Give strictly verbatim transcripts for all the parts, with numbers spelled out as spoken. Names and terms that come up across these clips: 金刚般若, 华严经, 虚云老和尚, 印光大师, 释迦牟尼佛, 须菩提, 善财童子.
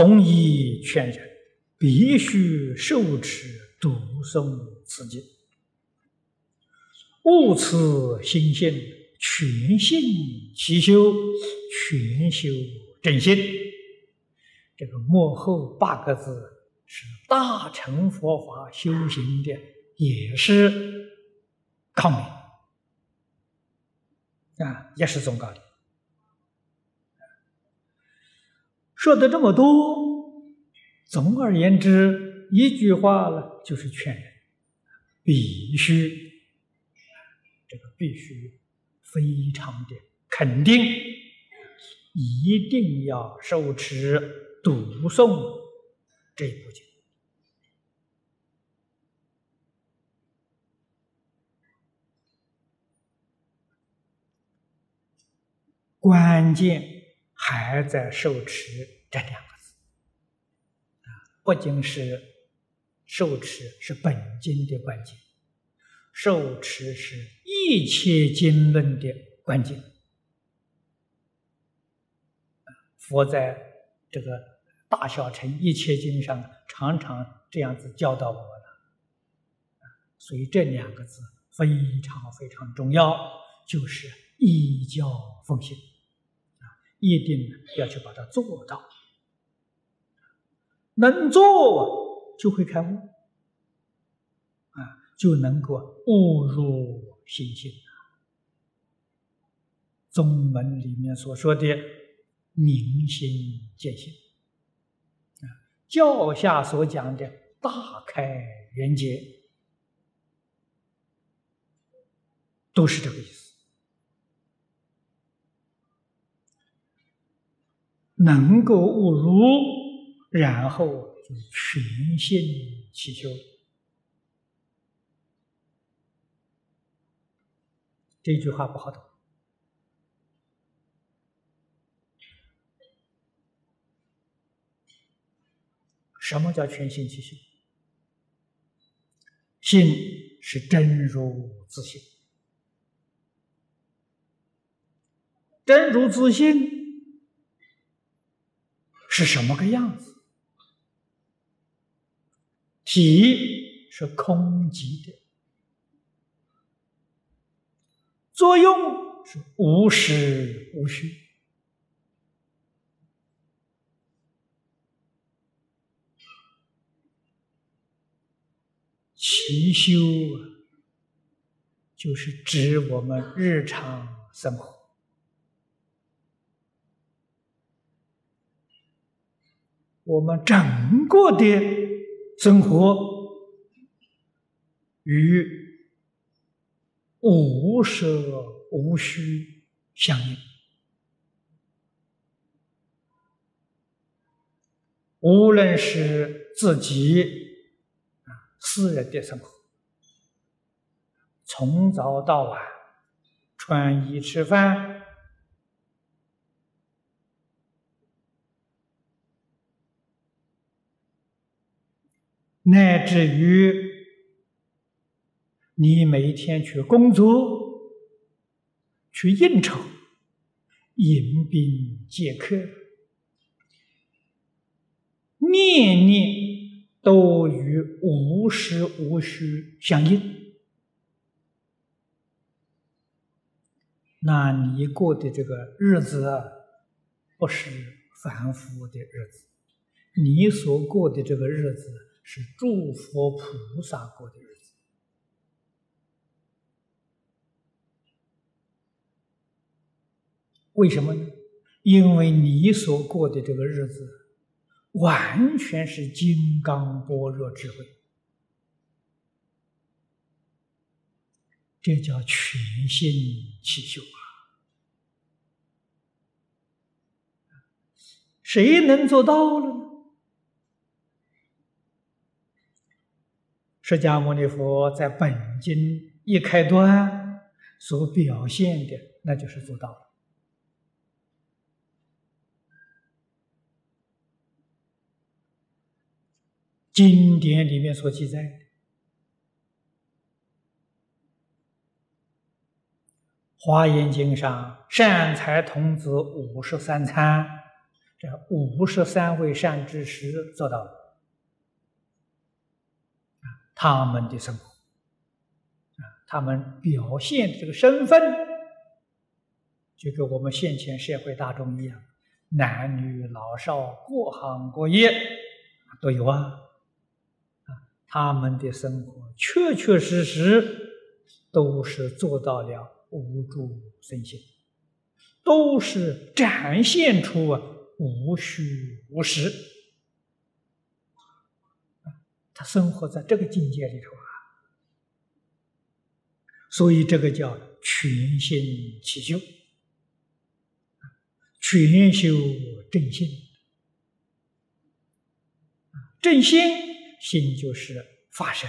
总以劝人，必须受持读诵此经，悟此心性，全信其修，全修正信。这个末后八个字是大乘佛法修行的，也是纲领啊，也是总纲领。 说的这么多，总而言之，一句话呢，就是劝人，必须，这个必须，非常的肯定，一定要受持读诵这部经。关键。 还在受持这两个字啊，不仅是受持是本经的关键，受持是一切经论的关键。佛在这个大小乘一切经上常常这样子教导我们了，所以这两个字非常非常重要，就是依教奉行。 一定要去把它做到，能做就会开悟，啊，就能够悟入心性。宗门里面所说的明心见性，啊，教下所讲的大开元解，都是这个意思。 能够悟入，然后就全信其修。这句话不好懂。什么叫全信其修？信是真如自性，真如自性。 是什么个样子？体是空寂的，作用是无实无虚。其修啊，就是指我们日常生活。 我们整个的生活与无舍无虚相应，无论是自己啊私人的生活，从早到晚，穿衣吃饭。 乃至于你每天去工作、去应酬、饮宾解客，念念都与无实无虚相应，那你过的这个日子啊，不是凡夫的日子，你所过的这个日子。 是诸佛菩萨过的日子，为什么呢？因为你所过的这个日子，完全是金刚般若智慧，这叫全信其修啊！谁能做到了呢？ 释迦牟尼佛在本经一开端所表现的，那就是做到了。经典里面所记载的，《华严经》上善财童子五十三参这五十三位善知识做到了，他们的生活，他们表现的这个身份，就跟我们现前社会大众一样，男女老少、各行各业都有啊。他们的生活确确实实都是做到了无住身心，都是展现出无虚无实。他生活在这个境界里头啊，所以这个叫全心起修，全修正心。正心，心就是法身，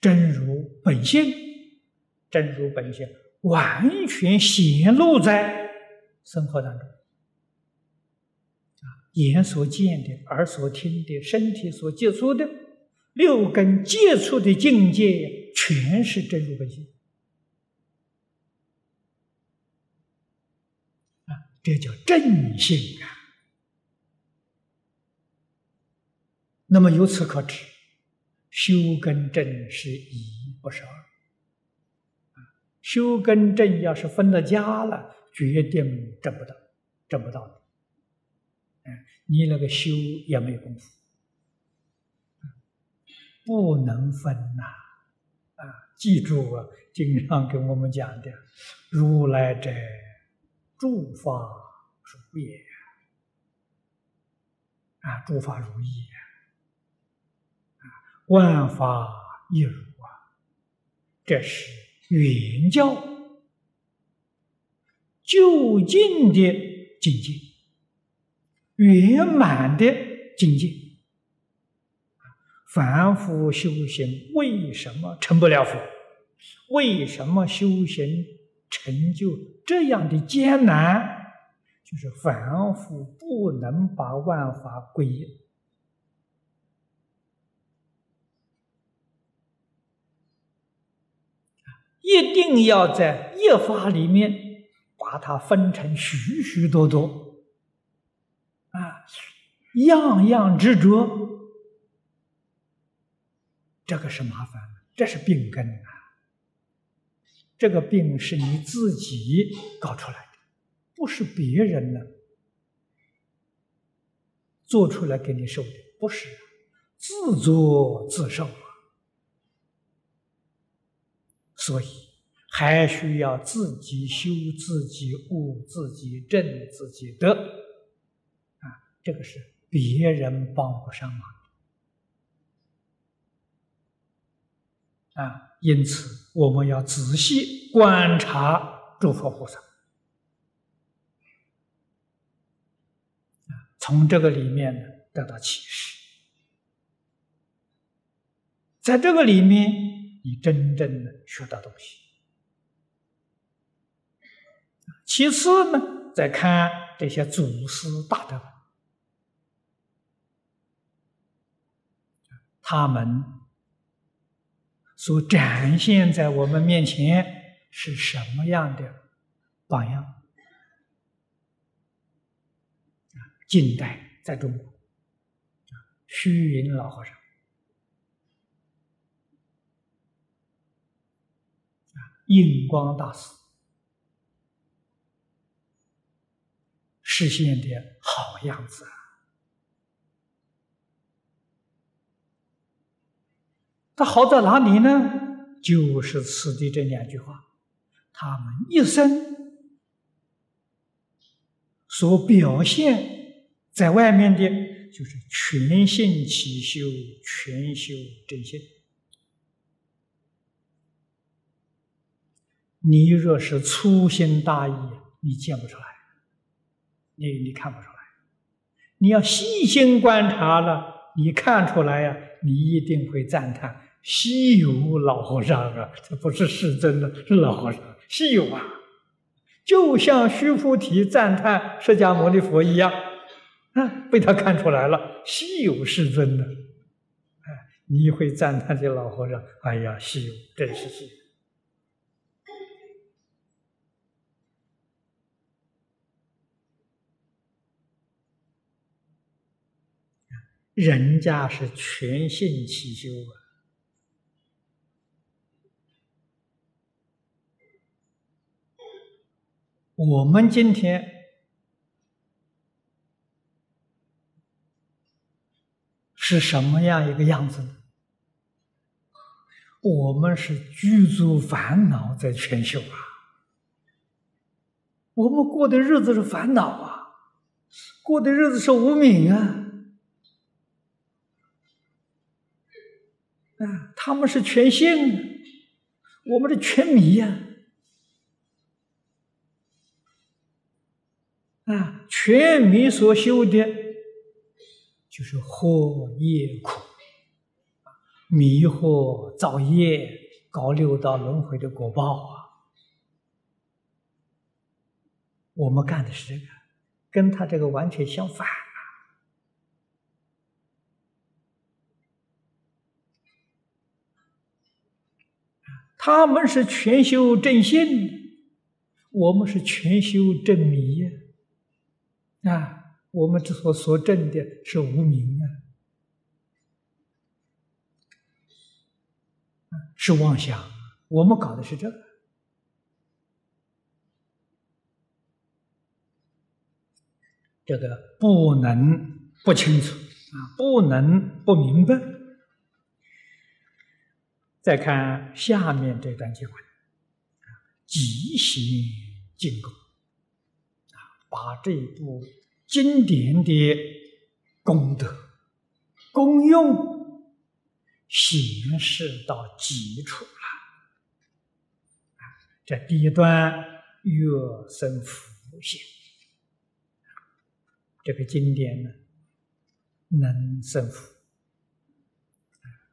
真如本性，真如本性完全显露在生活当中，眼所见的，耳所听的，身体所接触的，六根接触的境界，全是真如本性啊，这叫正性啊。那么由此可知，修根正是一不是二啊。修根正要是分了家了，决定挣不到，挣不到的。嗯，你那个修也没功夫，不能分呐、啊。记住啊，经常跟我们讲的，如来者，诸法如也啊，诸法如一啊，万法一如啊，这是圆教究竟的境界，圆满的境界。凡夫修行为什么成不了佛？为什么修行成就这样的艰难？就是凡夫不能把万法归一，一定要在一法里面把它分成许许多多，啊，样样执着。这个是麻烦，这是病根啊！这个病是你自己搞出来的，不是别人呢做出来给你受的，不是自作自受啊！所以还需要自己修自己、悟自己、证自己的啊！这个是别人帮不上忙的。啊，因此我们要仔细观察诸佛菩萨，从这个里面呢得到启示，在这个里面你真正的学到东西。其次呢，再看这些祖师大德，他们所展现在我们面前是什么样的榜样？近代在中国，虚云老和尚，印光大师实现的好样子啊！它好在哪里呢？就是此地这两句话，他们一生所表现在外面的，就是全心起修，全修正心。你若是粗心大意，你见不出来，你你看不出来。你要细心观察了，你看出来呀、啊。你一定会赞叹，稀有老和尚啊，这不是世尊了，是老和尚，稀有啊！就像须菩提赞叹释迦牟尼佛一样，啊，被他看出来了，稀有世尊呢。哎，你会赞叹这老和尚，哎呀，稀有，真是稀有。人家是全信其修啊，我们今天是什么样一个样子呢？我们是具足烦恼在全修啊，我们过的日子是烦恼啊，过的日子是无明啊。 啊，他们是全信，我们是全迷呀！啊，全迷所修的，就是惑业苦，迷惑造业，搞六道轮回的果报啊！我们干的是这个，跟他这个完全相反。 他们是全修正信，我们是全修正迷呀！啊，我们之所所证的是无明啊，是妄想。我们搞的是这个。这个不能不清楚啊，不能不明白。 再看下面这段经文，即行进功，把这部经典的功德、功用显示到极处了。这第一段月生福行，这个经典呢，能生福，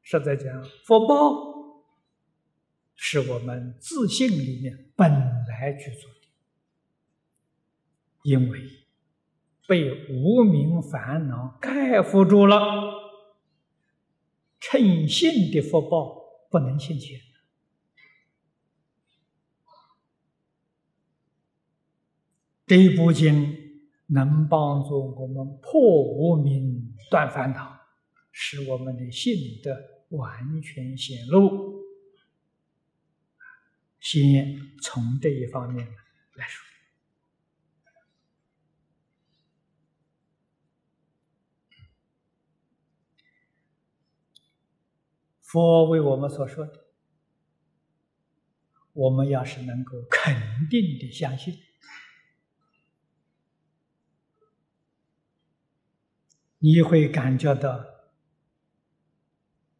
实在讲福报。 是我们自信里面本来具足的，因为被无明烦恼盖覆住了，称信的福报不能现前。这一部经能帮助我们破无明、断烦恼，使我们的信德完全显露。 先从这一方面来说，佛为我们所说的，我们要是能够肯定的相信，你会感觉到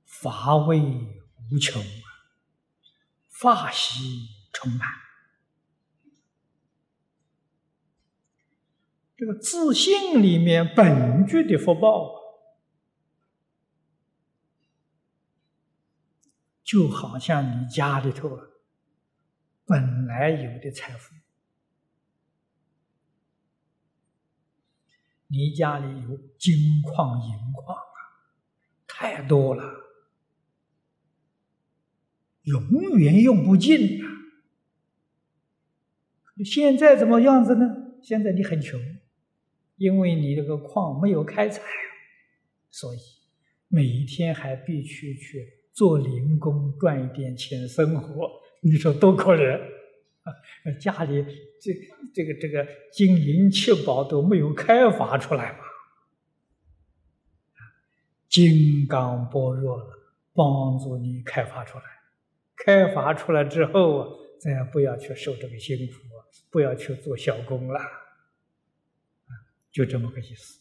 乏味无穷。 法喜充满，这个自信里面本具的福报，就好像你家里头本来有的财富，你家里有金矿、银矿啊，太多了。 永远用不尽啊！现在怎么样子呢？现在你很穷，因为你这个矿没有开采，所以每一天还必须去做零工赚一点钱生活。你说多可怜啊！家里这、这个、这个金银七宝都没有开发出来嘛！金刚般若了，帮助你开发出来。 开发出来之后啊，再也不要去受这个辛苦，不要去做小工了，就这么个意思。